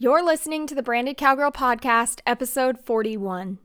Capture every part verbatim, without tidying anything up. You're listening to the Branded Cowgirl Podcast, episode forty-one.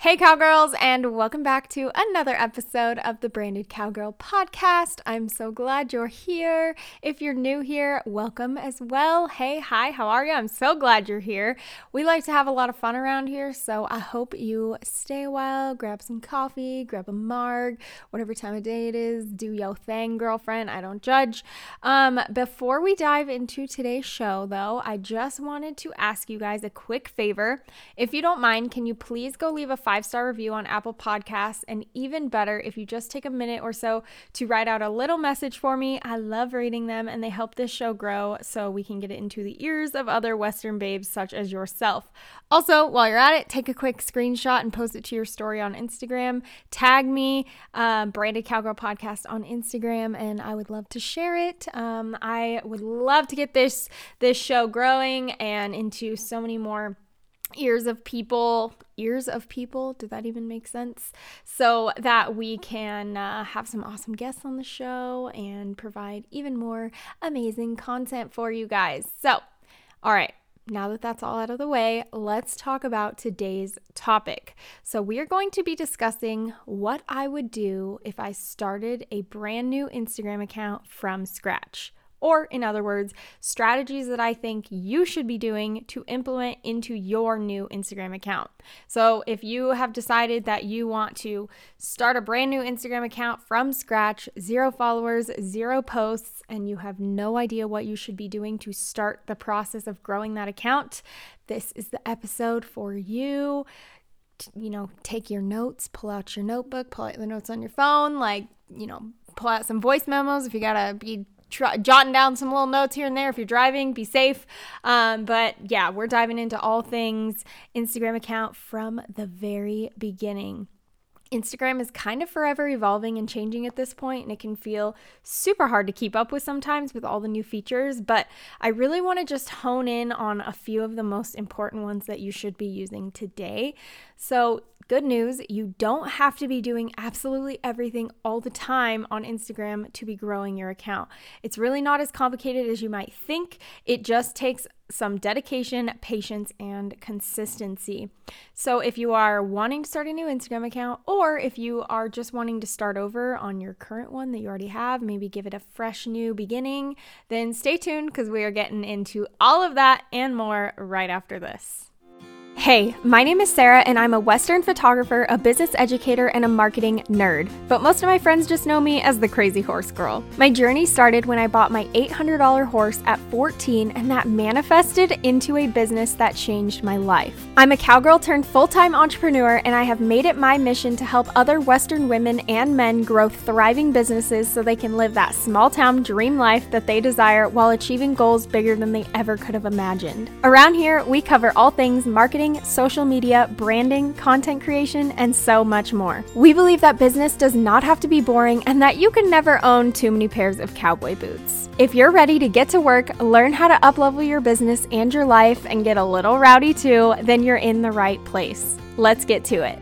Hey cowgirls, and welcome back to another episode of the Branded Cowgirl Podcast. I'm so glad you're here. If you're new here, welcome as well. Hey, hi, how are you? I'm so glad you're here. We like to have a lot of fun around here, so I hope you stay a while, grab some coffee, grab a marg, whatever time of day it is, do yo thing, girlfriend. I don't judge. Um, before we dive into today's show, though, I just wanted to ask you guys a quick favor. If you don't mind, can you please go leave a five-star review on Apple Podcasts, and even better if you just take a minute or so to write out a little message for me. I love reading them, and they help this show grow so we can get it into the ears of other Western babes such as yourself. Also, while you're at it, take a quick screenshot and post it to your story on Instagram. Tag me, um, Branded Cowgirl Podcast on Instagram, and I would love to share it. Um, I would love to get this this show growing and into so many more ears of people. Ears of people, did that even make sense? So that we can uh, have some awesome guests on the show and provide even more amazing content for you guys. So, all right, now that that's all out of the way, let's talk about today's topic. So we are going to be discussing what I would do if I started a brand new Instagram account from scratch. Or, in other words, strategies that I think you should be doing to implement into your new Instagram account. So if you have decided that you want to start a brand new Instagram account from scratch, zero followers, zero posts, and you have no idea what you should be doing to start the process of growing that account, this is the episode for you. You know, take your notes, pull out your notebook, pull out the notes on your phone, like, you know, pull out some voice memos if you gotta be Try, jotting down some little notes here and there. If you're driving, be safe. Um, but yeah, we're diving into all things Instagram account from the very beginning. Instagram is kind of forever evolving and changing at this point, and it can feel super hard to keep up with sometimes with all the new features, but I really want to just hone in on a few of the most important ones that you should be using today. So good news, you don't have to be doing absolutely everything all the time on Instagram to be growing your account. It's really not as complicated as you might think. It just takes some dedication, patience, and consistency. So if you are wanting to start a new Instagram account, or if you are just wanting to start over on your current one that you already have, maybe give it a fresh new beginning, then stay tuned because we are getting into all of that and more right after this. Hey, my name is Sarah, and I'm a Western photographer, a business educator, and a marketing nerd. But most of my friends just know me as the crazy horse girl. My journey started when I bought my eight hundred dollars horse at fourteen, and that manifested into a business that changed my life. I'm a cowgirl turned full-time entrepreneur, and I have made it my mission to help other Western women and men grow thriving businesses so they can live that small-town dream life that they desire while achieving goals bigger than they ever could have imagined. Around here, we cover all things marketing, social media, branding, content creation, and so much more. We believe that business does not have to be boring and that you can never own too many pairs of cowboy boots. If you're ready to get to work, learn how to uplevel your business and your life, and get a little rowdy too, then you're in the right place. Let's get to it.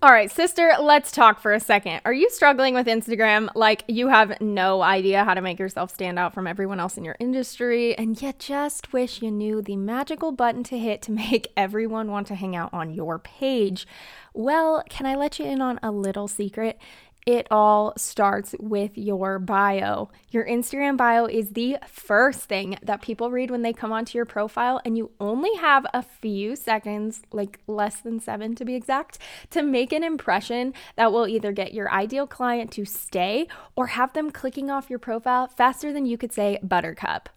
All right, sister, let's talk for a second. Are you struggling with Instagram like you have no idea how to make yourself stand out from everyone else in your industry, and you just wish you knew the magical button to hit to make everyone want to hang out on your page? Well, can I let you in on a little secret? It all starts with your bio. Your Instagram bio is the first thing that people read when they come onto your profile, and you only have a few seconds, like less than seven to be exact, to make an impression that will either get your ideal client to stay or have them clicking off your profile faster than you could say buttercup.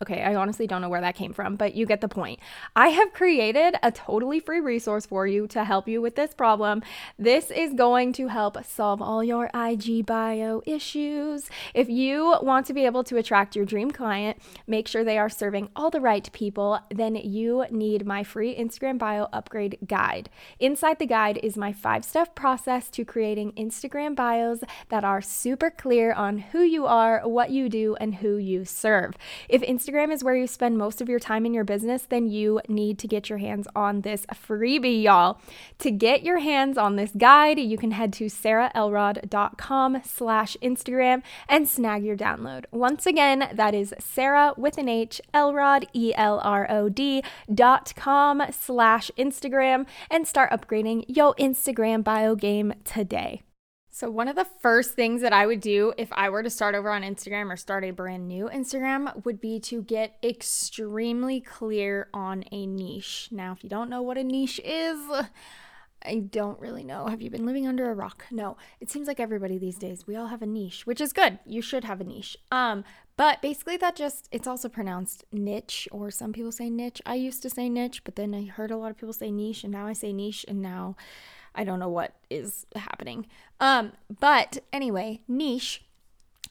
Okay, I honestly don't know where that came from, but you get the point. I have created a totally free resource for you to help you with this problem. This is going to help solve all your I G bio issues. If you want to be able to attract your dream client, make sure they are serving all the right people, then you need my free Instagram bio upgrade guide. Inside the guide is my five-step process to creating Instagram bios that are super clear on who you are, what you do, and who you serve. If Instagram Instagram is where you spend most of your time in your business, then you need to get your hands on this freebie, y'all. To get your hands on this guide, you can head to sarah elrod dot com slash Instagram and snag your download. Once again, that is Sarah with an H, Elrod, E L R O D dot com slash Instagram and start upgrading your Instagram bio game today. So one of the first things that I would do if I were to start over on Instagram or start a brand new Instagram would be to get extremely clear on a niche. Now, if you don't know what a niche is, I don't really know. Have you been living under a rock? No. It seems like everybody these days, we all have a niche, which is good. You should have a niche. Um, but basically that just, it's also pronounced niche, or some people say niche. I used to say niche, but then I heard a lot of people say niche, and now I say niche, and now I don't know what is happening. Um, but anyway, niche,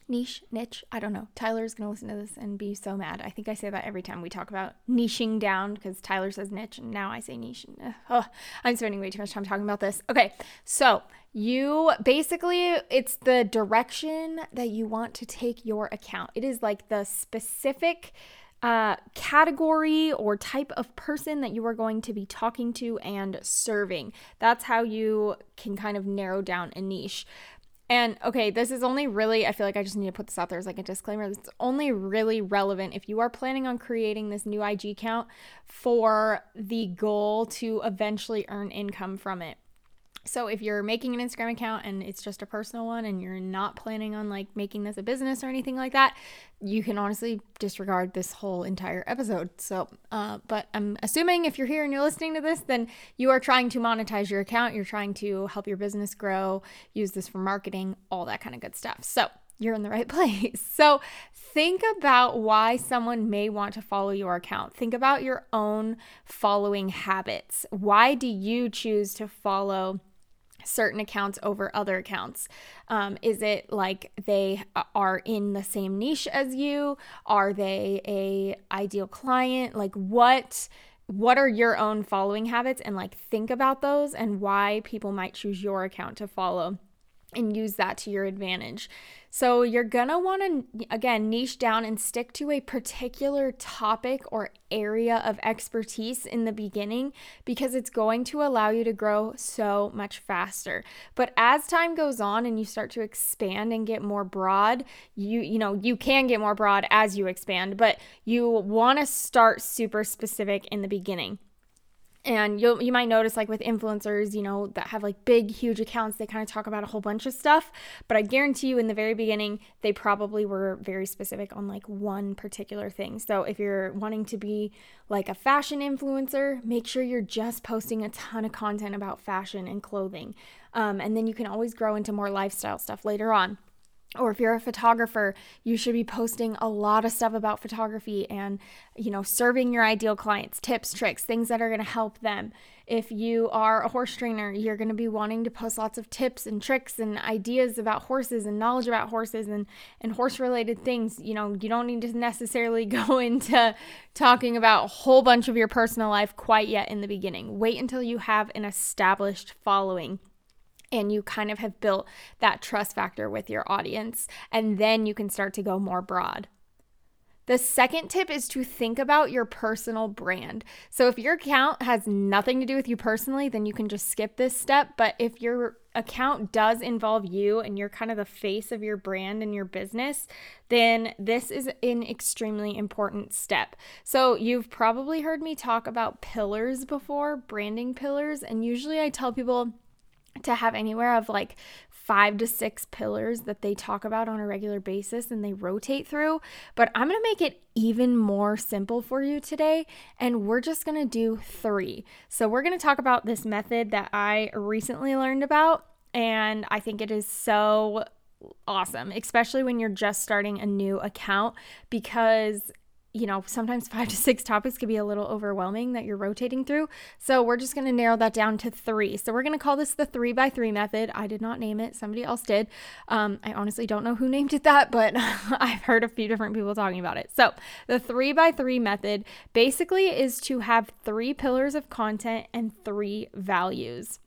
niche, niche, I don't know. Tyler's going to listen to this and be so mad. I think I say that every time we talk about niching down, because Tyler says niche and now I say niche. And, oh, I'm spending way too much time talking about this. Okay, so you basically, it's the direction that you want to take your account. It is like the specific Uh, category or type of person that you are going to be talking to and serving. That's how you can kind of narrow down a niche. And okay, this is only really, I feel like I just need to put this out there as like a disclaimer. It's only really relevant if you are planning on creating this new I G account for the goal to eventually earn income from it. So if you're making an Instagram account and it's just a personal one and you're not planning on like making this a business or anything like that, you can honestly disregard this whole entire episode. So, uh, but I'm assuming if you're here and you're listening to this, then you are trying to monetize your account. You're trying to help your business grow, use this for marketing, all that kind of good stuff. So you're in the right place. So think about why someone may want to follow your account. Think about your own following habits. Why do you choose to follow certain accounts over other accounts? Um, is it like they are in the same niche as you? Are they a ideal client? Like what, what are your own following habits? And like think about those and why people might choose your account to follow and use that to your advantage. So you're gonna wanna, again, niche down and stick to a particular topic or area of expertise in the beginning, because it's going to allow you to grow so much faster. But as time goes on and you start to expand and get more broad, you you know, you can get more broad as you expand, but you wanna start super specific in the beginning. And you you might notice like with influencers, you know, that have like big, huge accounts, they kind of talk about a whole bunch of stuff. But I guarantee you in the very beginning, they probably were very specific on like one particular thing. So if you're wanting to be like a fashion influencer, make sure you're just posting a ton of content about fashion and clothing. Um, and then you can always grow into more lifestyle stuff later on. Or if you're a photographer, you should be posting a lot of stuff about photography and, you know, serving your ideal clients, tips, tricks, things that are going to help them. If you are a horse trainer, you're going to be wanting to post lots of tips and tricks and ideas about horses and knowledge about horses and, and horse-related things. You know, you don't need to necessarily go into talking about a whole bunch of your personal life quite yet in the beginning. Wait until you have an established following and you kind of have built that trust factor with your audience, and then you can start to go more broad. The second tip is to think about your personal brand. So if your account has nothing to do with you personally, then you can just skip this step. But if your account does involve you and you're kind of the face of your brand and your business, then this is an extremely important step. So you've probably heard me talk about pillars before, branding pillars, and usually I tell people to have anywhere of like five to six pillars that they talk about on a regular basis and they rotate through. But I'm going to make it even more simple for you today. And we're just going to do three. So we're going to talk about this method that I recently learned about. And I think it is so awesome, especially when you're just starting a new account, because you know, sometimes five to six topics can be a little overwhelming that you're rotating through. So we're just going to narrow that down to three. So we're going to call this the three by three method. I did not name it. Somebody else did. Um, I honestly don't know who named it that, but I've heard a few different people talking about it. So the three by three method basically is to have three pillars of content and three values.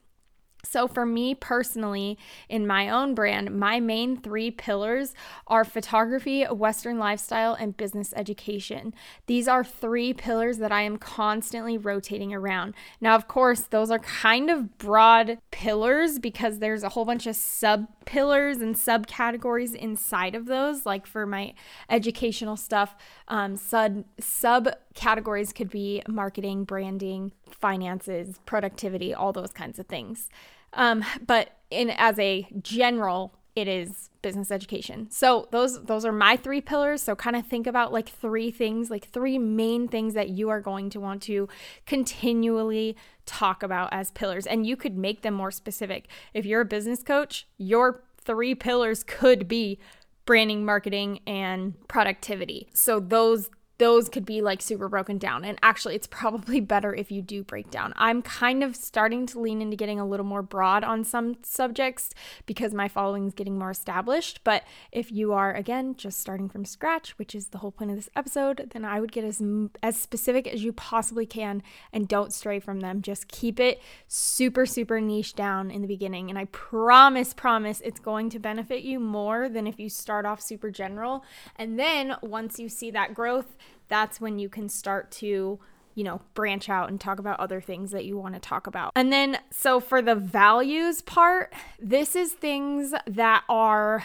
So for me personally, in my own brand, my main three pillars are photography, Western lifestyle, and business education. These are three pillars that I am constantly rotating around. Now, of course, those are kind of broad pillars because there's a whole bunch of sub pillars and subcategories inside of those. Like for my educational stuff, um, sub subcategories could be marketing, branding, finances, productivity, all those kinds of things. Um, but in as a general, it is business education. So those those are my three pillars. So kind of think about like three things, like three main things that you are going to want to continually talk about as pillars. And you could make them more specific. If you're a business coach, your three pillars could be branding, marketing, and productivity. So those Those could be like super broken down. And actually, it's probably better if you do break down. I'm kind of starting to lean into getting a little more broad on some subjects because my following is getting more established. But if you are, again, just starting from scratch, which is the whole point of this episode, then I would get as, as specific as you possibly can and don't stray from them. Just keep it super, super niche down in the beginning. And I promise, promise it's going to benefit you more than if you start off super general. And then once you see that growth, that's when you can start to, you know, branch out and talk about other things that you want to talk about. And then, so for the values part, this is things that are,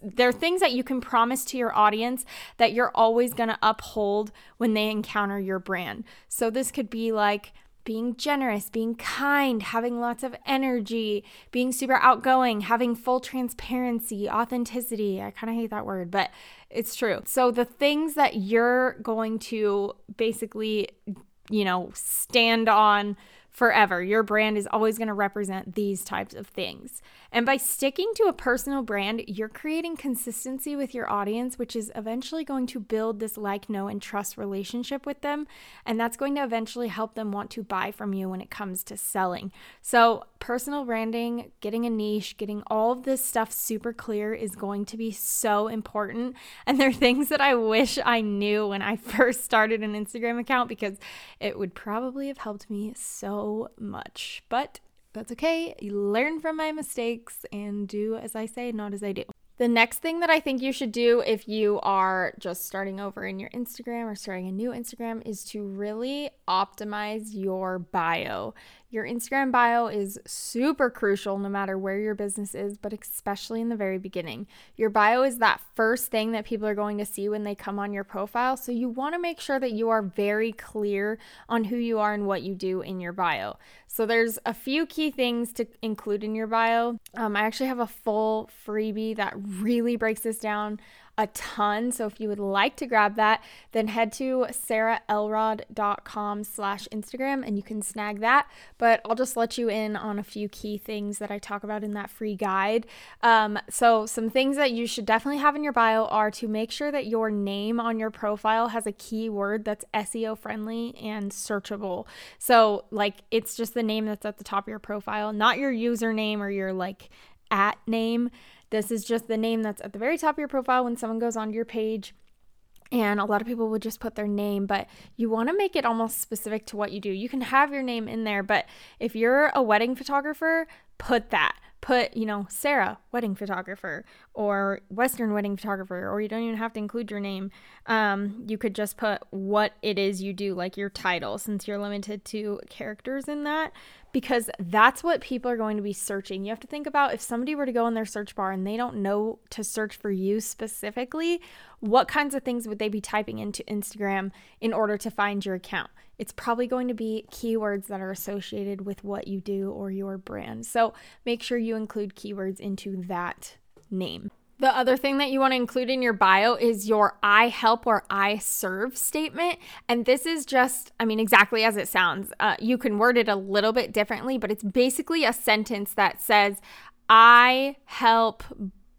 there are things that you can promise to your audience that you're always going to uphold when they encounter your brand. So this could be like being generous, being kind, having lots of energy, being super outgoing, having full transparency, authenticity. I kind of hate that word, but it's true. So the things that you're going to basically, you know, stand on forever. Your brand is always going to represent these types of things. And by sticking to a personal brand, you're creating consistency with your audience, which is eventually going to build this like, know, and trust relationship with them. And that's going to eventually help them want to buy from you when it comes to selling. So personal branding, getting a niche, getting all of this stuff super clear is going to be so important. And there are things that I wish I knew when I first started an Instagram account because it would probably have helped me so much, but that's okay. You learn from my mistakes and do as I say, not as I do. The next thing that I think you should do if you are just starting over in your Instagram or starting a new Instagram is to really optimize your bio. Your Instagram bio is super crucial no matter where your business is, but especially in the very beginning. Your bio is that first thing that people are going to see when they come on your profile. So you want to make sure that you are very clear on who you are and what you do in your bio. So there's a few key things to include in your bio. Um, I actually have a full freebie that really breaks this down a ton. So if you would like to grab that, then head to sarahelrod.com slash Instagram and you can snag that. But I'll just let you in on a few key things that I talk about in that free guide. Um, so some things that you should definitely have in your bio are to make sure that your name on your profile has a keyword that's S E O friendly and searchable. So like it's just the name that's at the top of your profile, not your username or your like at name. This is just the name that's at the very top of your profile when someone goes onto your page. And a lot of people would just put their name, but you want to make it almost specific to what you do. You can have your name in there, but if you're a wedding photographer, put that. Put, you know, Sarah, wedding photographer, or Western wedding photographer, or you don't even have to include your name. Um, you could just put what it is you do, like your title, since you're limited to characters in that, because that's what people are going to be searching. You have to think about if somebody were to go in their search bar and they don't know to search for you specifically, what kinds of things would they be typing into Instagram in order to find your account? It's probably going to be keywords that are associated with what you do or your brand. So make sure you include keywords into that name. The other thing that you want to include in your bio is your I help or I serve statement. And this is just, I mean, exactly as it sounds. Uh, you can word it a little bit differently, but it's basically a sentence that says, I help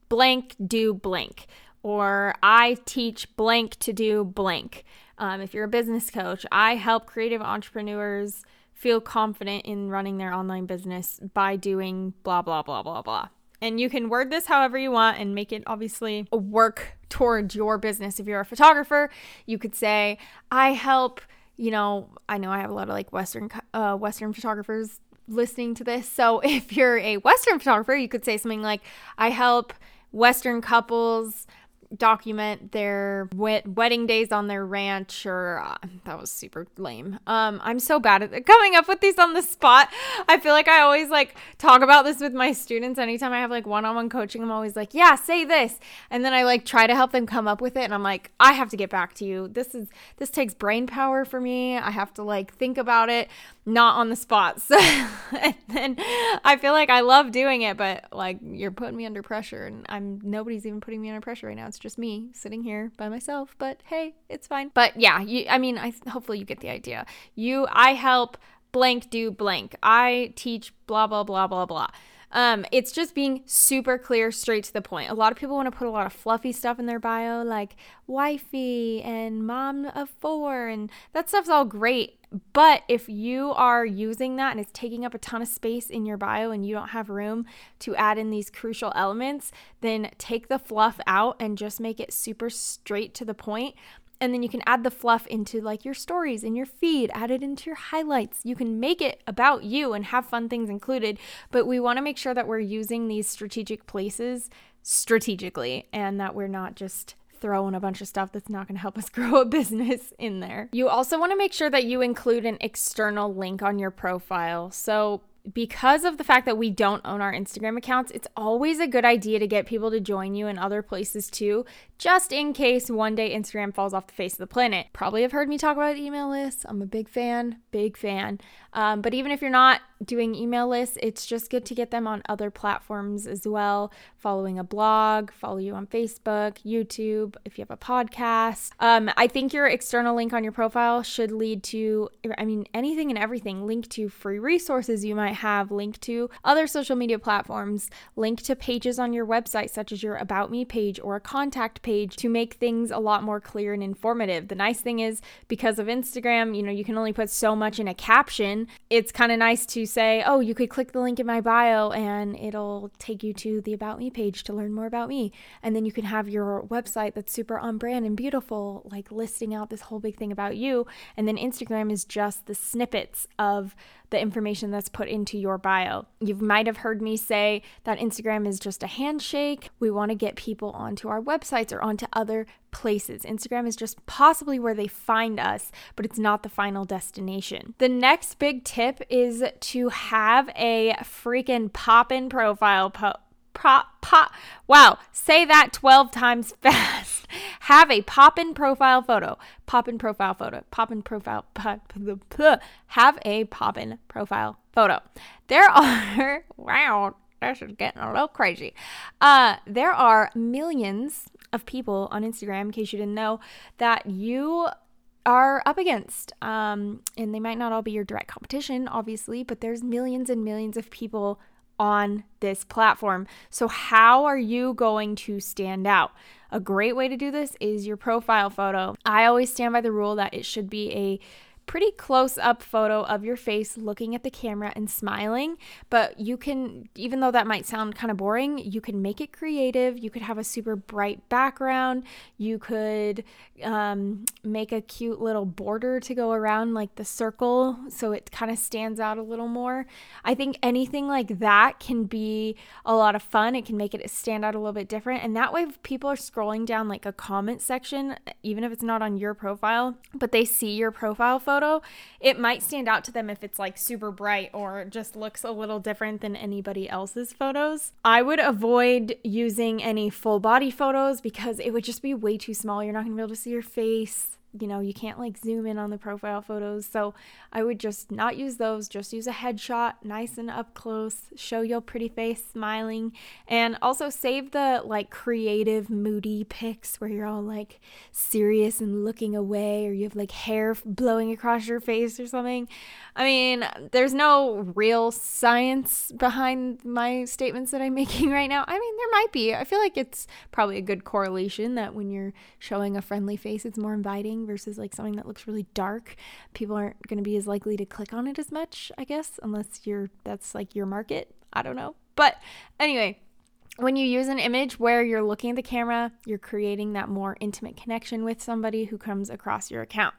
blank do blank, or I teach blank to do blank. Um, if you're a business coach, I help creative entrepreneurs feel confident in running their online business by doing blah, blah, blah, blah, blah. And you can word this however you want and make it obviously work towards your business. If you're a photographer, you could say, I help, you know, I know I have a lot of like Western, uh, Western photographers listening to this. So if you're a Western photographer, you could say something like, I help Western couples document their wet wedding days on their ranch, or uh, that was super lame. Um, I'm so bad at coming up with these on the spot. I feel like I always like talk about this with my students. Anytime I have like one-on-one coaching, I'm always like, yeah, say this. And then I like try to help them come up with it. And I'm like, I have to get back to you. This is, this takes brain power for me. I have to like think about it, not on the spot. So and then I feel like I love doing it, but like you're putting me under pressure, and I'm, nobody's even putting me under pressure right now. It's just me sitting here by myself, but hey, it's fine. But yeah, you, I mean, I hopefully you get the idea. You, I help blank do blank. I teach blah, blah, blah, blah, blah. Um, it's just being super clear, straight to the point. A lot of people want to put a lot of fluffy stuff in their bio, like wifey and mom of four, and that stuff's all great. But if you are using that and it's taking up a ton of space in your bio and you don't have room to add in these crucial elements, then take the fluff out and just make it super straight to the point. And then you can add the fluff into like your stories and your feed, add it into your highlights. You can make it about you and have fun things included, but we want to make sure that we're using these strategic places strategically and that we're not just throwing a bunch of stuff that's not going to help us grow a business in there. You also want to make sure that you include an external link on your profile. So because of the fact that we don't own our Instagram accounts, it's always a good idea to get people to join you in other places too, just in case one day Instagram falls off the face of the planet. Probably have heard me talk about email lists. I'm a big fan, big fan. Um, but even if you're not doing email lists, it's just good to get them on other platforms as well. Following a blog, follow you on Facebook, YouTube, if you have a podcast. Um, I think your external link on your profile should lead to, I mean, anything and everything. Link to free resources you might have, link to other social media platforms, link to pages on your website such as your About Me page or a contact page to make things a lot more clear and informative. The nice thing is, because of Instagram, you know, you can only put so much in a caption. It's kind of nice to say, oh, you could click the link in my bio and it'll take you to the About Me page to learn more about me. And then you can have your website that's super on brand and beautiful, like listing out this whole big thing about you. And then Instagram is just the snippets of the information that's put into your bio. You might have heard me say that Instagram is just a handshake. We want to get people onto our websites or onto other places. Instagram is just possibly where they find us, but it's not the final destination. The next big tip is to have a freaking pop-in profile. Po- Prop, pop, wow, say that twelve times fast. Have a pop-in profile photo, pop-in profile photo, pop-in profile, pop, blah, blah. Have a pop-in profile photo. There are, wow, this is getting a little crazy. Uh, there are millions of people on Instagram, in case you didn't know, that you are up against. Um, and they might not all be your direct competition, obviously, but there's millions and millions of people on this platform. So how are you going to stand out? A great way to do this is your profile photo. I always stand by the rule that it should be a pretty close up photo of your face looking at the camera and smiling, but you can, even though that might sound kind of boring, you can make it creative. You could have a super bright background. You could um, make a cute little border to go around like the circle, so it kind of stands out a little more. I think anything like that can be a lot of fun. It can make it stand out a little bit different, and that way if people are scrolling down like a comment section, even if it's not on your profile, but they see your profile photo, it might stand out to them if it's like super bright or just looks a little different than anybody else's photos. I would avoid using any full body photos because it would just be way too small. You're not going to be able to see your face. You know, you can't like zoom in on the profile photos. So I would just not use those. Just use a headshot, nice and up close, show your pretty face smiling. And also save the like creative moody pics where you're all like serious and looking away, or you have like hair blowing across your face or something. I mean, there's no real science behind my statements that I'm making right now. I mean, there might be. I feel like it's probably a good correlation that when you're showing a friendly face, it's more inviting versus like something that looks really dark. People aren't going to be as likely to click on it as much, I guess, unless you're, that's like your market. I don't know. But anyway, when you use an image where you're looking at the camera, you're creating that more intimate connection with somebody who comes across your account.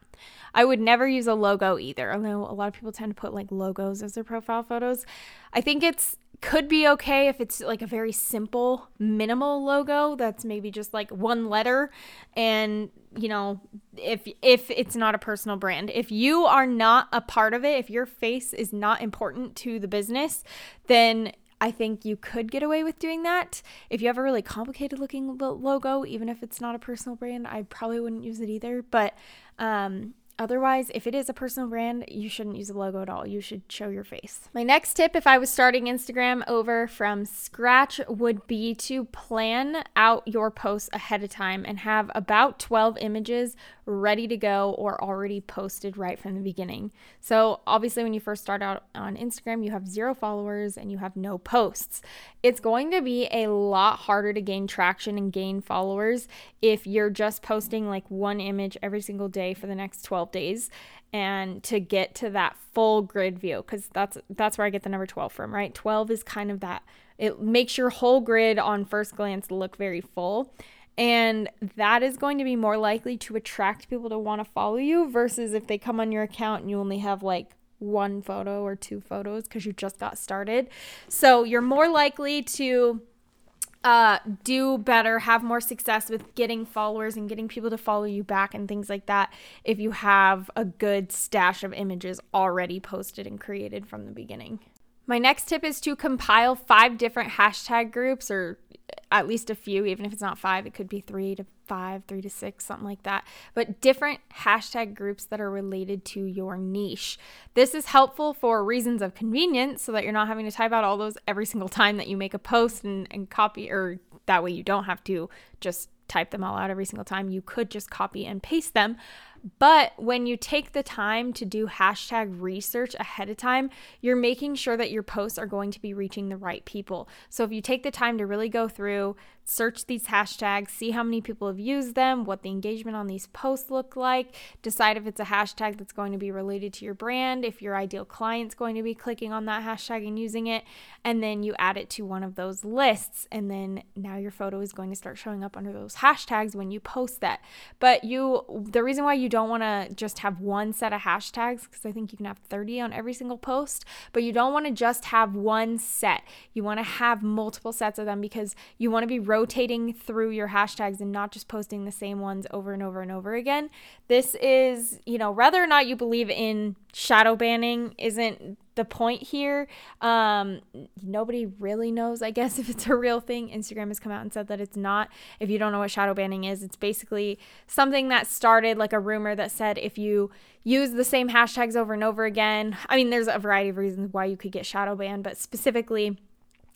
I would never use a logo either, although a lot of people tend to put like logos as their profile photos. I think it's could be okay if it's like a very simple, minimal logo that's maybe just like one letter. And, you know, if if it's not a personal brand, if you are not a part of it, if your face is not important to the business, then I think you could get away with doing that. If you have a really complicated looking logo, even if it's not a personal brand, I probably wouldn't use it either. But um, otherwise, if it is a personal brand, you shouldn't use a logo at all. You should show your face. My next tip, if I was starting Instagram over from scratch, would be to plan out your posts ahead of time and have about twelve images ready to go or already posted right from the beginning. So obviously when you first start out on Instagram, you have zero followers and you have no posts. It's going to be a lot harder to gain traction and gain followers if you're just posting like one image every single day for the next twelve days and to get to that full grid view, because that's that's where I get the number twelve from, right? twelve is kind of that, it makes your whole grid on first glance look very full. And that is going to be more likely to attract people to want to follow you versus if they come on your account and you only have like one photo or two photos because you just got started. So you're more likely to uh, do better, have more success with getting followers and getting people to follow you back and things like that if you have a good stash of images already posted and created from the beginning. My next tip is to compile five different hashtag groups, or at least a few, even if it's not five, it could be three to five, three to six, something like that, but different hashtag groups that are related to your niche. This is helpful for reasons of convenience so that you're not having to type out all those every single time that you make a post and, and copy, or that way you don't have to just type them all out every single time. You could just copy and paste them. But when you take the time to do hashtag research ahead of time, you're making sure that your posts are going to be reaching the right people. So if you take the time to really go through, search these hashtags, see how many people have used them, what the engagement on these posts look like, decide if it's a hashtag that's going to be related to your brand, if your ideal client's going to be clicking on that hashtag and using it, and then you add it to one of those lists, and then now your photo is going to start showing up under those hashtags when you post that. But you, the reason why you don't want to just have one set of hashtags, because I think you can have thirty on every single post, but you don't want to just have one set. You want to have multiple sets of them because you want to be rotating through your hashtags and not just posting the same ones over and over and over again. This is, you know, whether or not you believe in shadow banning isn't the point here. Um, nobody really knows, I guess, if it's a real thing. Instagram has come out and said that it's not. If you don't know what shadow banning is, it's basically something that started like a rumor that said if you use the same hashtags over and over again, I mean, there's a variety of reasons why you could get shadow banned, but specifically,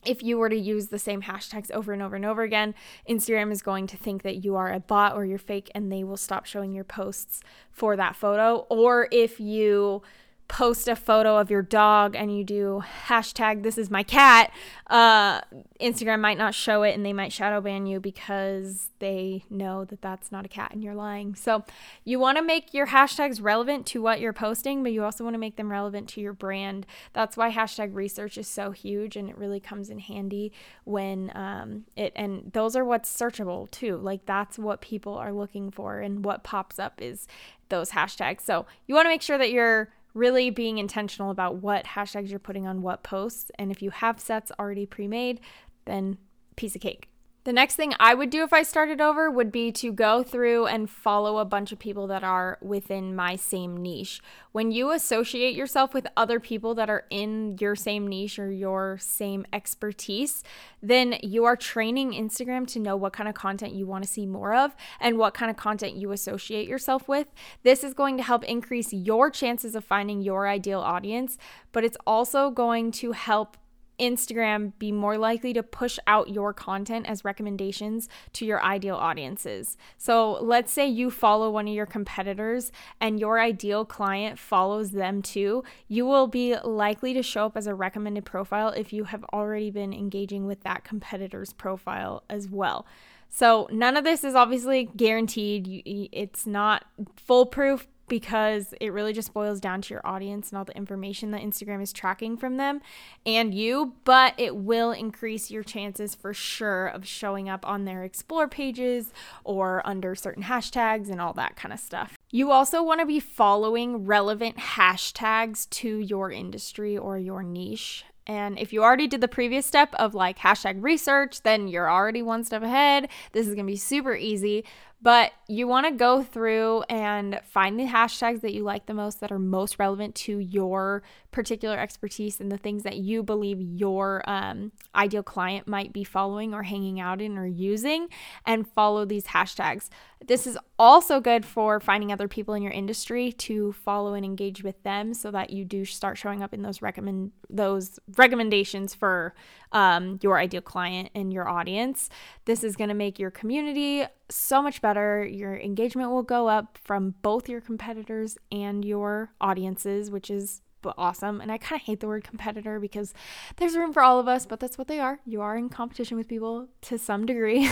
if you were to use the same hashtags over and over and over again, Instagram is going to think that you are a bot or you're fake and they will stop showing your posts for that photo. Or if you post a photo of your dog and you do hashtag this is my cat, uh, Instagram might not show it and they might shadow ban you because they know that that's not a cat and you're lying. So you want to make your hashtags relevant to what you're posting, but you also want to make them relevant to your brand. That's why hashtag research is so huge, and it really comes in handy when um, it, and those are what's searchable too. Like that's what people are looking for, and what pops up is those hashtags. So you want to make sure that you're really being intentional about what hashtags you're putting on what posts. And if you have sets already pre-made, then piece of cake. The next thing I would do if I started over would be to go through and follow a bunch of people that are within my same niche. When you associate yourself with other people that are in your same niche or your same expertise, then you are training Instagram to know what kind of content you want to see more of and what kind of content you associate yourself with. This is going to help increase your chances of finding your ideal audience, but it's also going to help Instagram be more likely to push out your content as recommendations to your ideal audiences. So let's say you follow one of your competitors and your ideal client follows them too. You will be likely to show up as a recommended profile if you have already been engaging with that competitor's profile as well. So none of this is obviously guaranteed. It's not foolproof, because it really just boils down to your audience and all the information that Instagram is tracking from them and you, but it will increase your chances for sure of showing up on their explore pages or under certain hashtags and all that kind of stuff. You also want to be following relevant hashtags to your industry or your niche. And if you already did the previous step of like hashtag research, then you're already one step ahead. This is going to be super easy, but you want to go through and find the hashtags that you like the most, that are most relevant to your particular expertise and the things that you believe your um, ideal client might be following or hanging out in or using, and follow these hashtags. This is also good for finding other people in your industry to follow and engage with them so that you do start showing up in those recommend those recommendations for um, your ideal client and your audience. This is going to make your community so much better. Your engagement will go up from both your competitors and your audiences, which is awesome. And I kind of hate the word competitor because there's room for all of us, but that's what they are. You are in competition with people to some degree.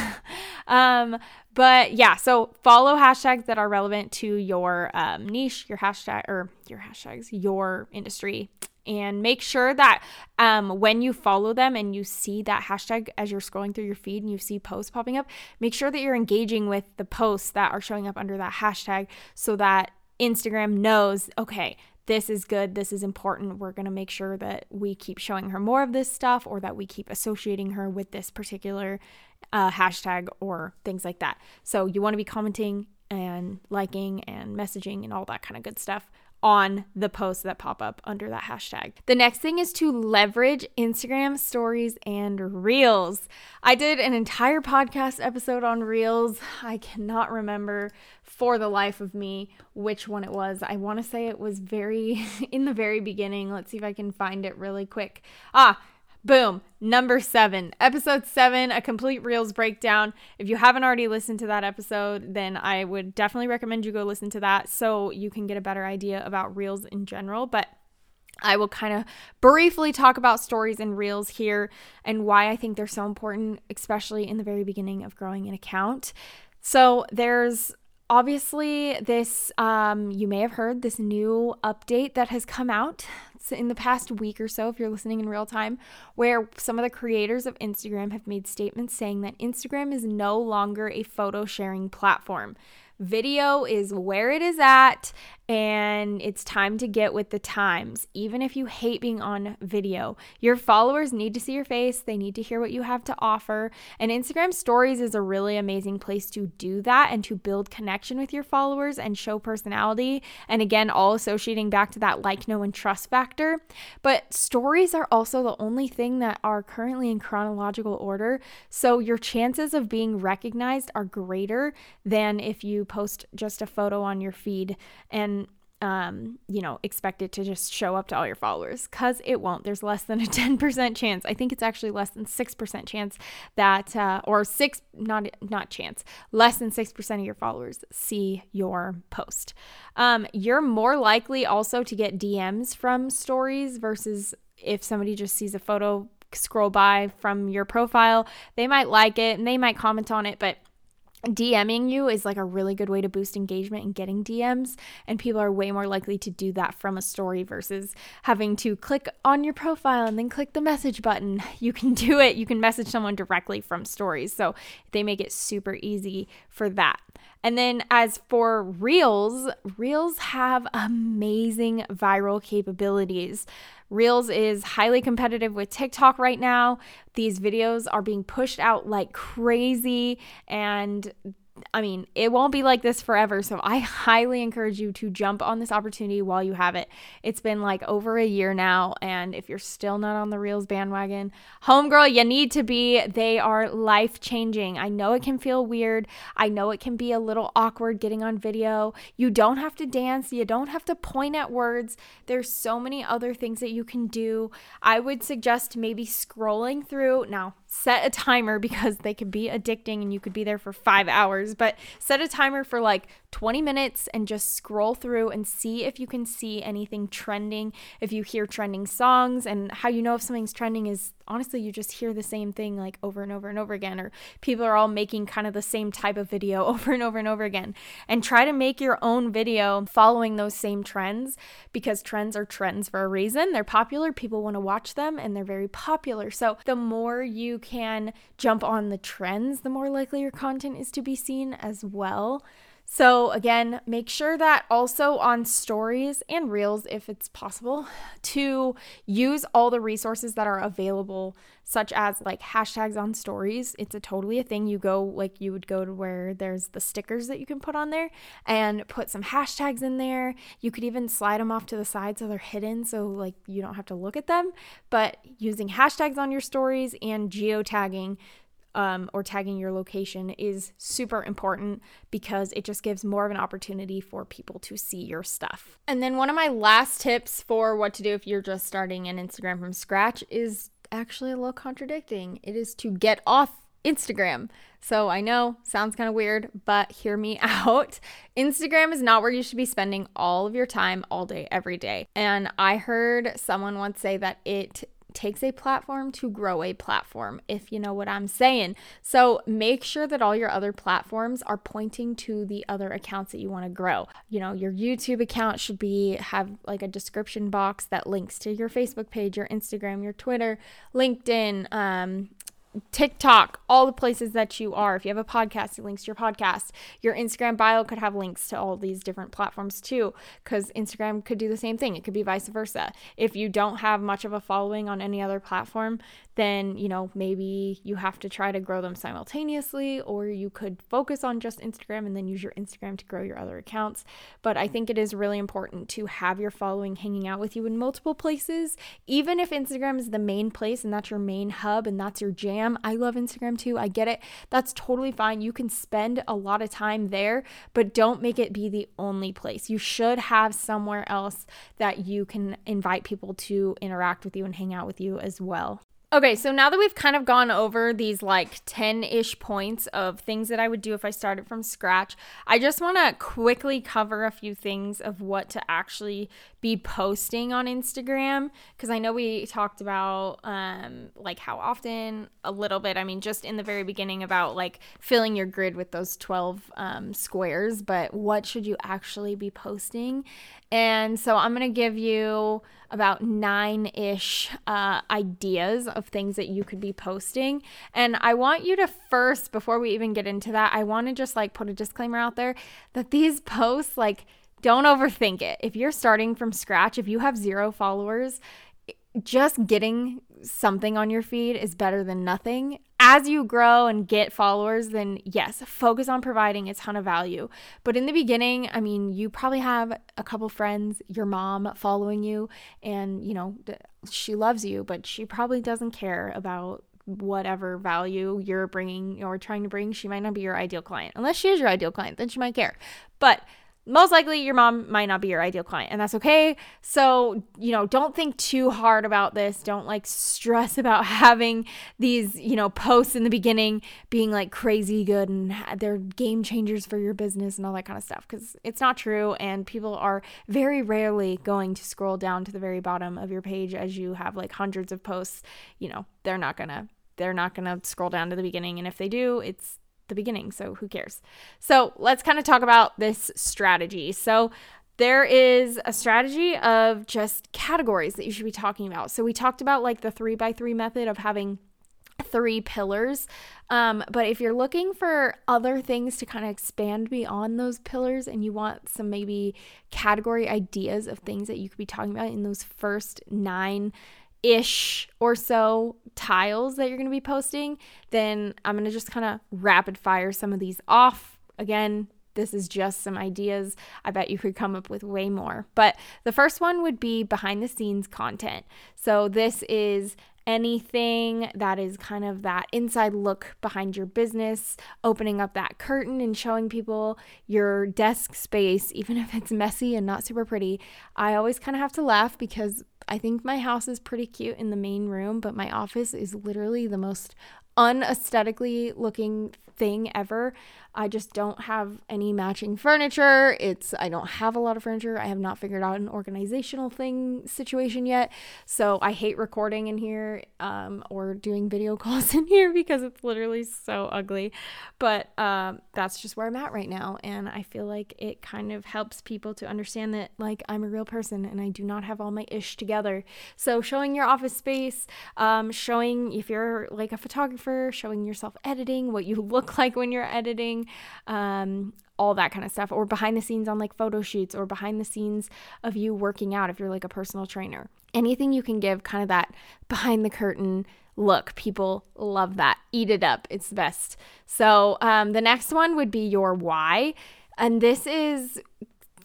um, but yeah, so follow hashtags that are relevant to your um, niche, your hashtag or your hashtags, your industry. And make sure that um, when you follow them and you see that hashtag as you're scrolling through your feed and you see posts popping up, make sure that you're engaging with the posts that are showing up under that hashtag so that Instagram knows, okay, this is good, this is important, we're going to make sure that we keep showing her more of this stuff or that we keep associating her with this particular uh, hashtag or things like that. So you want to be commenting and liking and messaging and all that kind of good stuff on the posts that pop up under that hashtag. The next thing is to leverage Instagram stories and reels. I did an entire podcast episode on reels. I cannot remember for the life of me which one it was. I want to say it was very in the very beginning. Let's see if I can find it really quick. Ah, boom. Number seven, episode seven, a complete reels breakdown. If you haven't already listened to that episode, then I would definitely recommend you go listen to that so you can get a better idea about reels in general. But I will kind of briefly talk about stories and reels here and why I think they're so important, especially in the very beginning of growing an account. So there's obviously this, um, you may have heard this new update that has come out in the past week or so, if you're listening in real time, where some of the creators of Instagram have made statements saying that Instagram is no longer a photo sharing platform. Video is where it is at, and it's time to get with the times. Even if you hate being on video, your followers need to see your face. They need to hear what you have to offer. And Instagram stories is a really amazing place to do that and to build connection with your followers and show personality. And again, all associating back to that like, know, and trust factor. But stories are also the only thing that are currently in chronological order. So your chances of being recognized are greater than if you post just a photo on your feed and um you know expect it to just show up to all your followers, because it won't. There's less than a ten percent chance. I think it's actually less than six percent chance that uh or six not not chance less than six percent of your followers see your post. Um you're more likely also to get D Ms from stories versus if somebody just sees a photo scroll by from your profile. They might like it and they might comment on it, but DMing you is like a really good way to boost engagement and getting D Ms, and people are way more likely to do that from a story versus having to click on your profile and then click the message button. You can do it. You can message someone directly from stories, so they make it super easy for that. And then as for reels, reels have amazing viral capabilities. Reels is highly competitive with TikTok right now. These videos are being pushed out like crazy, and I mean, it won't be like this forever, so I highly encourage you to jump on this opportunity while you have it. It's been like over a year now, and if you're still not on the Reels bandwagon, homegirl, you need to be. They are life-changing. I know it can feel weird. I know it can be a little awkward getting on video. You don't have to dance. You don't have to point at words. There's so many other things that you can do. I would suggest maybe scrolling through. Now, set a timer, because they could be addicting and you could be there for five hours. But set a timer for like twenty minutes and just scroll through and see if you can see anything trending. If you hear trending songs, and how you know if something's trending is honestly, you just hear the same thing like over and over and over again, or people are all making kind of the same type of video over and over and over again. And try to make your own video following those same trends, because trends are trends for a reason. They're popular, people want to watch them, and they're very popular. So the more you can jump on the trends, the more likely your content is to be seen as well. So again, make sure that also on stories and reels, if it's possible, to use all the resources that are available, such as like hashtags on stories. It's a totally a thing. You go like you would go to where there's the stickers that you can put on there and put some hashtags in there. You could even slide them off to the side so they're hidden, so like you don't have to look at them. But using hashtags on your stories and geotagging Um, or tagging your location is super important, because it just gives more of an opportunity for people to see your stuff. And then one of my last tips for what to do if you're just starting an Instagram from scratch is actually a little contradicting. It is to get off Instagram. So I know, sounds kind of weird, but hear me out. Instagram is not where you should be spending all of your time all day, every day. And I heard someone once say that it takes a platform to grow a platform, if you know what I'm saying. So make sure that all your other platforms are pointing to the other accounts that you want to grow. You know, your YouTube account should be have like a description box that links to your Facebook page, your Instagram, your Twitter, LinkedIn, um, TikTok, all the places that you are. If you have a podcast, it links to your podcast. Your Instagram bio could have links to all these different platforms too, because Instagram could do the same thing. It could be vice versa. If you don't have much of a following on any other platform, then, you know, maybe you have to try to grow them simultaneously, or you could focus on just Instagram and then use your Instagram to grow your other accounts. But I think it is really important to have your following hanging out with you in multiple places, even if Instagram is the main place and that's your main hub and that's your jam. I love Instagram too. I get it. That's totally fine. You can spend a lot of time there, but don't make it be the only place. You should have somewhere else that you can invite people to interact with you and hang out with you as well. Okay, so now that we've kind of gone over these like ten-ish points of things that I would do if I started from scratch, I just want to quickly cover a few things of what to actually be posting on Instagram, because I know we talked about um, like how often a little bit, I mean just in the very beginning about like filling your grid with those twelve um, squares, but what should you actually be posting? And so I'm going to give you about nine-ish uh, ideas of things that you could be posting. And I want you to first, before we even get into that, I want to just like put a disclaimer out there that these posts, like, don't overthink it. If you're starting from scratch, if you have zero followers, just getting something on your feed is better than nothing. As you grow and get followers, then yes, focus on providing a ton of value. But in the beginning, I mean, you probably have a couple friends, your mom following you, and you know, she loves you, but she probably doesn't care about whatever value you're bringing or trying to bring. She might not be your ideal client. Unless she is your ideal client, then she might care. But most likely your mom might not be your ideal client, and that's okay. So, you know, don't think too hard about this. Don't like stress about having these, you know, posts in the beginning being like crazy good and they're game changers for your business and all that kind of stuff, because it's not true, and people are very rarely going to scroll down to the very bottom of your page as you have like hundreds of posts. You know, they're not gonna, they're not gonna scroll down to the beginning, and if they do, it's the beginning, so who cares? So let's kind of talk about this strategy. So there is a strategy of just categories that you should be talking about. So we talked about like the three by three method of having three pillars. Um, but if you're looking for other things to kind of expand beyond those pillars, and you want some maybe category ideas of things that you could be talking about in those first nine ish or so tiles that you're going to be posting, then I'm going to just kind of rapid fire some of these off. Again, this is just some ideas. I bet you could come up with way more. But the first one would be behind the scenes content. So this is anything that is kind of that inside look behind your business, opening up that curtain and showing people your desk space, even if it's messy and not super pretty. I always kind of have to laugh because I think my house is pretty cute in the main room, but my office is literally the most unaesthetically looking thing ever. I just don't have any matching furniture. It's, I don't have a lot of furniture. I have not figured out an organizational thing situation yet. So I hate recording in here, um, or doing video calls in here because it's literally so ugly. But, um, that's just where I'm at right now. And I feel like it kind of helps people to understand that, like, I'm a real person and I do not have all my ish together. So showing your office space, um, showing if you're like a photographer, showing yourself editing, what you look like when you're editing, um all that kind of stuff, or behind the scenes on like photo shoots, or behind the scenes of you working out if you're like a personal trainer. Anything you can give kind of that behind the curtain look. People love that. Eat it up. It's the best. So um the next one would be your why. And this is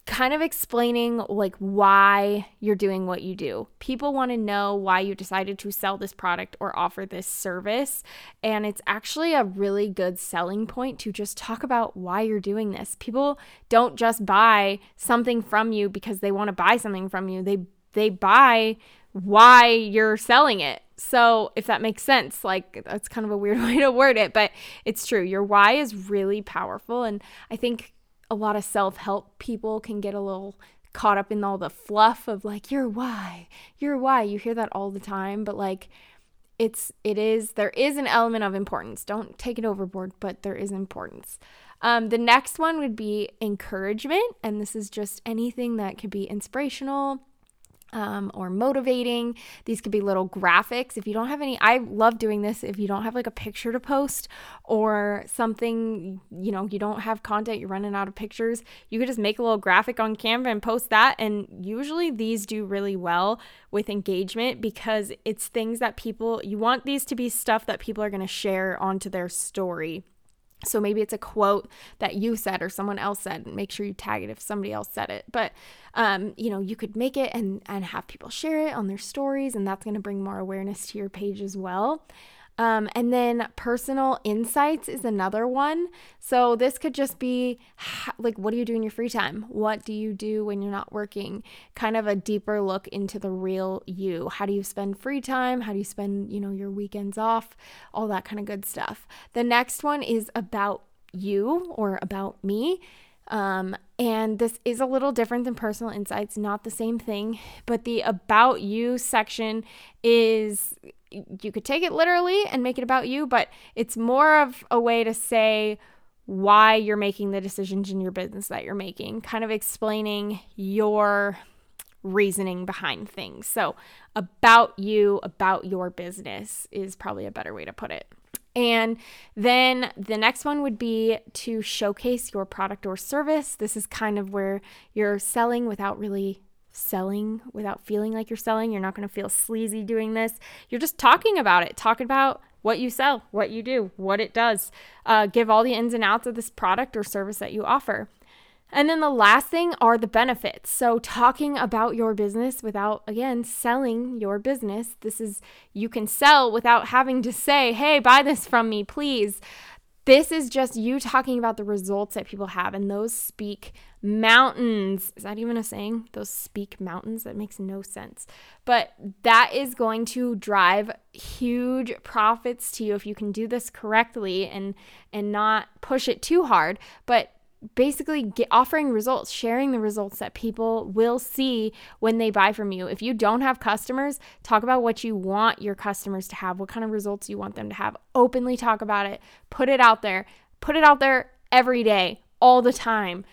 kind of explaining like why you're doing what you do. People want to know why you decided to sell this product or offer this service. And it's actually a really good selling point to just talk about why you're doing this. People don't just buy something from you because they want to buy something from you. They they buy why you're selling it. So if that makes sense, like that's kind of a weird way to word it, but it's true. Your why is really powerful. And I think a lot of self-help people can get a little caught up in all the fluff of like, your why, your why. You hear that all the time, but like it's, it is, there is an element of importance. Don't take it overboard, but there is importance. Um, the next one would be encouragement. And this is just anything that could be inspirational, Um, or motivating. These could be little graphics. If you don't have any, I love doing this. If you don't have like a picture to post or something, you know, you don't have content, you're running out of pictures, you could just make a little graphic on Canva and post that. And usually these do really well with engagement because it's things that people, you want these to be stuff that people are going to share onto their story. So maybe it's a quote that you said or someone else said, and make sure you tag it if somebody else said it. But, um, you know, you could make it and, and have people share it on their stories, and that's going to bring more awareness to your page as well. Um, and then personal insights is another one. So this could just be like, what do you do in your free time? What do you do when you're not working? Kind of a deeper look into the real you. How do you spend free time? How do you spend, you know, your weekends off? All that kind of good stuff. The next one is about you or about me. Um, and this is a little different than personal insights, not the same thing, but the about you section is, you could take it literally and make it about you, but it's more of a way to say why you're making the decisions in your business that you're making, kind of explaining your reasoning behind things. So about you, about your business is probably a better way to put it. And then the next one would be to showcase your product or service. This is kind of where you're selling without really selling, without feeling like you're selling. You're not going to feel sleazy doing this. You're just talking about it, talking about what you sell, what you do, what it does. Uh, give all the ins and outs of this product or service that you offer. And then the last thing are the benefits. So talking about your business without, again, selling your business. This is, you can sell without having to say, hey, buy this from me, please. This is just you talking about the results that people have, and those speak mountains. Is that even a saying? Those speak mountains? That makes no sense. But that is going to drive huge profits to you if you can do this correctly and and not push it too hard. But basically get offering results, sharing the results that people will see when they buy from you. If you don't have customers, talk about what you want your customers to have, what kind of results you want them to have. Openly talk about it. Put it out there. Put it out there every day, all the time.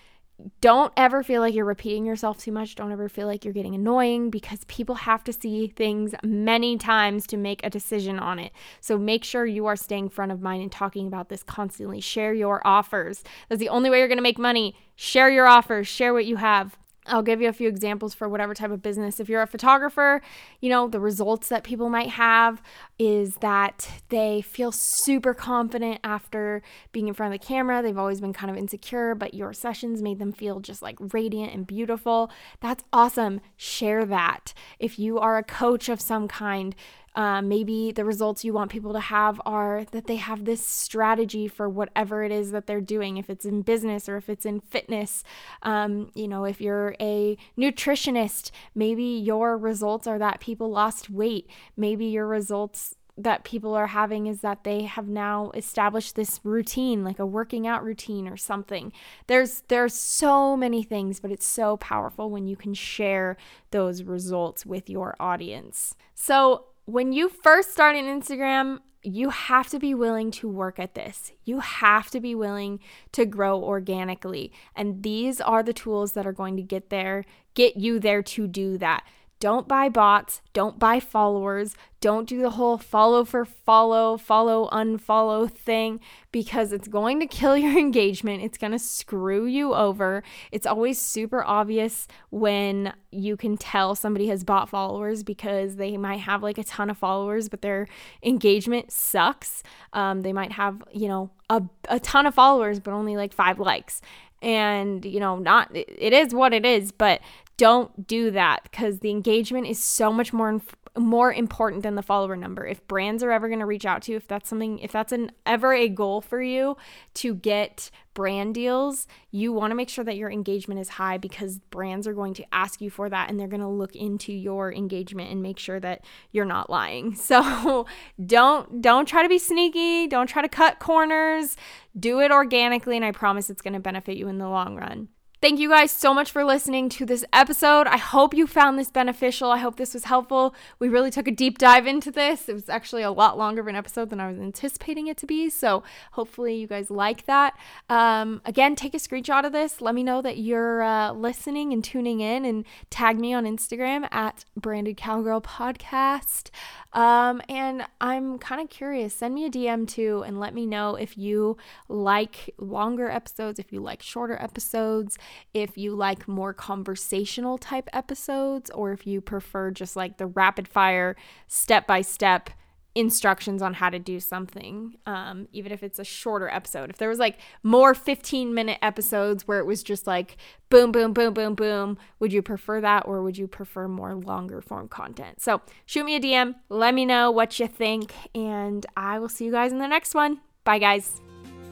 Don't ever feel like you're repeating yourself too much. Don't ever feel like you're getting annoying, because people have to see things many times to make a decision on it. So make sure you are staying front of mind and talking about this constantly. Share your offers. That's the only way you're going to make money. Share your offers. Share what you have. I'll give you a few examples for whatever type of business. If you're a photographer, you know, the results that people might have is that they feel super confident after being in front of the camera. They've always been kind of insecure, but your sessions made them feel just like radiant and beautiful. That's awesome. Share that. If you are a coach of some kind, Uh, maybe the results you want people to have are that they have this strategy for whatever it is that they're doing, if it's in business or if it's in fitness. Um, you know, if you're a nutritionist, maybe your results are that people lost weight. Maybe your results that people are having is that they have now established this routine, like a working out routine or something. There's there's so many things, but it's so powerful when you can share those results with your audience. So when you first start an Instagram, you have to be willing to work at this. You have to be willing to grow organically. And these are the tools that are going to get there, get you there to do that. Don't buy bots, don't buy followers, don't do the whole follow for follow, follow, unfollow thing, because it's going to kill your engagement. It's going to screw you over. It's always super obvious when you can tell somebody has bought followers, because they might have like a ton of followers, but their engagement sucks. Um, they might have, you know, a, a ton of followers, but only like five likes. And, you know, not, it is what it is, but don't do that, because the engagement is so much more inf- more important than the follower number. If brands are ever going to reach out to you, if that's something, if that's an ever a goal for you to get brand deals, you want to make sure that your engagement is high, because brands are going to ask you for that, and they're going to look into your engagement and make sure that you're not lying. So don't don't try to be sneaky. Don't try to cut corners. Do it organically, and I promise it's going to benefit you in the long run. Thank you guys so much for listening to this episode. I hope you found this beneficial. I hope this was helpful. We really took a deep dive into this. It was actually a lot longer of an episode than I was anticipating it to be. So hopefully you guys like that. Um, again, take a screenshot of this. Let me know that you're uh, listening and tuning in, and tag me on Instagram at Branded Cowgirl Podcast. Um, and I'm kind of curious. Send me a D M too, and let me know if you like longer episodes, if you like shorter episodes, if you like more conversational type episodes, or if you prefer just like the rapid fire, step-by-step instructions on how to do something, um, even if it's a shorter episode. If there was like more fifteen minute episodes where it was just like boom, boom, boom, boom, boom, would you prefer that, or would you prefer more longer form content? So shoot me a D M, let me know what you think, and I will see you guys in the next one. Bye, guys.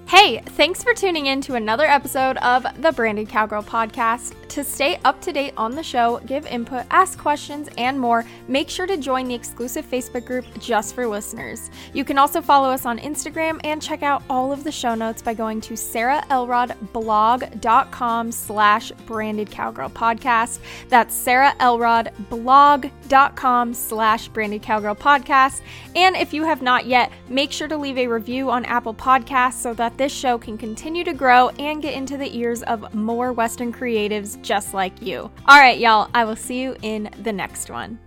Hey, thanks for tuning in to another episode of the Branded Cowgirl Podcast. To stay up to date on the show, give input, ask questions, and more, make sure to join the exclusive Facebook group just for listeners. You can also follow us on Instagram and check out all of the show notes by going to sarahelrodblog.com slash Branded Cowgirl Podcast. That's sarahelrodblog.com slash Branded Cowgirl Podcast. And if you have not yet, make sure to leave a review on Apple Podcasts so that this show can continue to grow and get into the ears of more Western creatives just like you. All right, y'all, I will see you in the next one.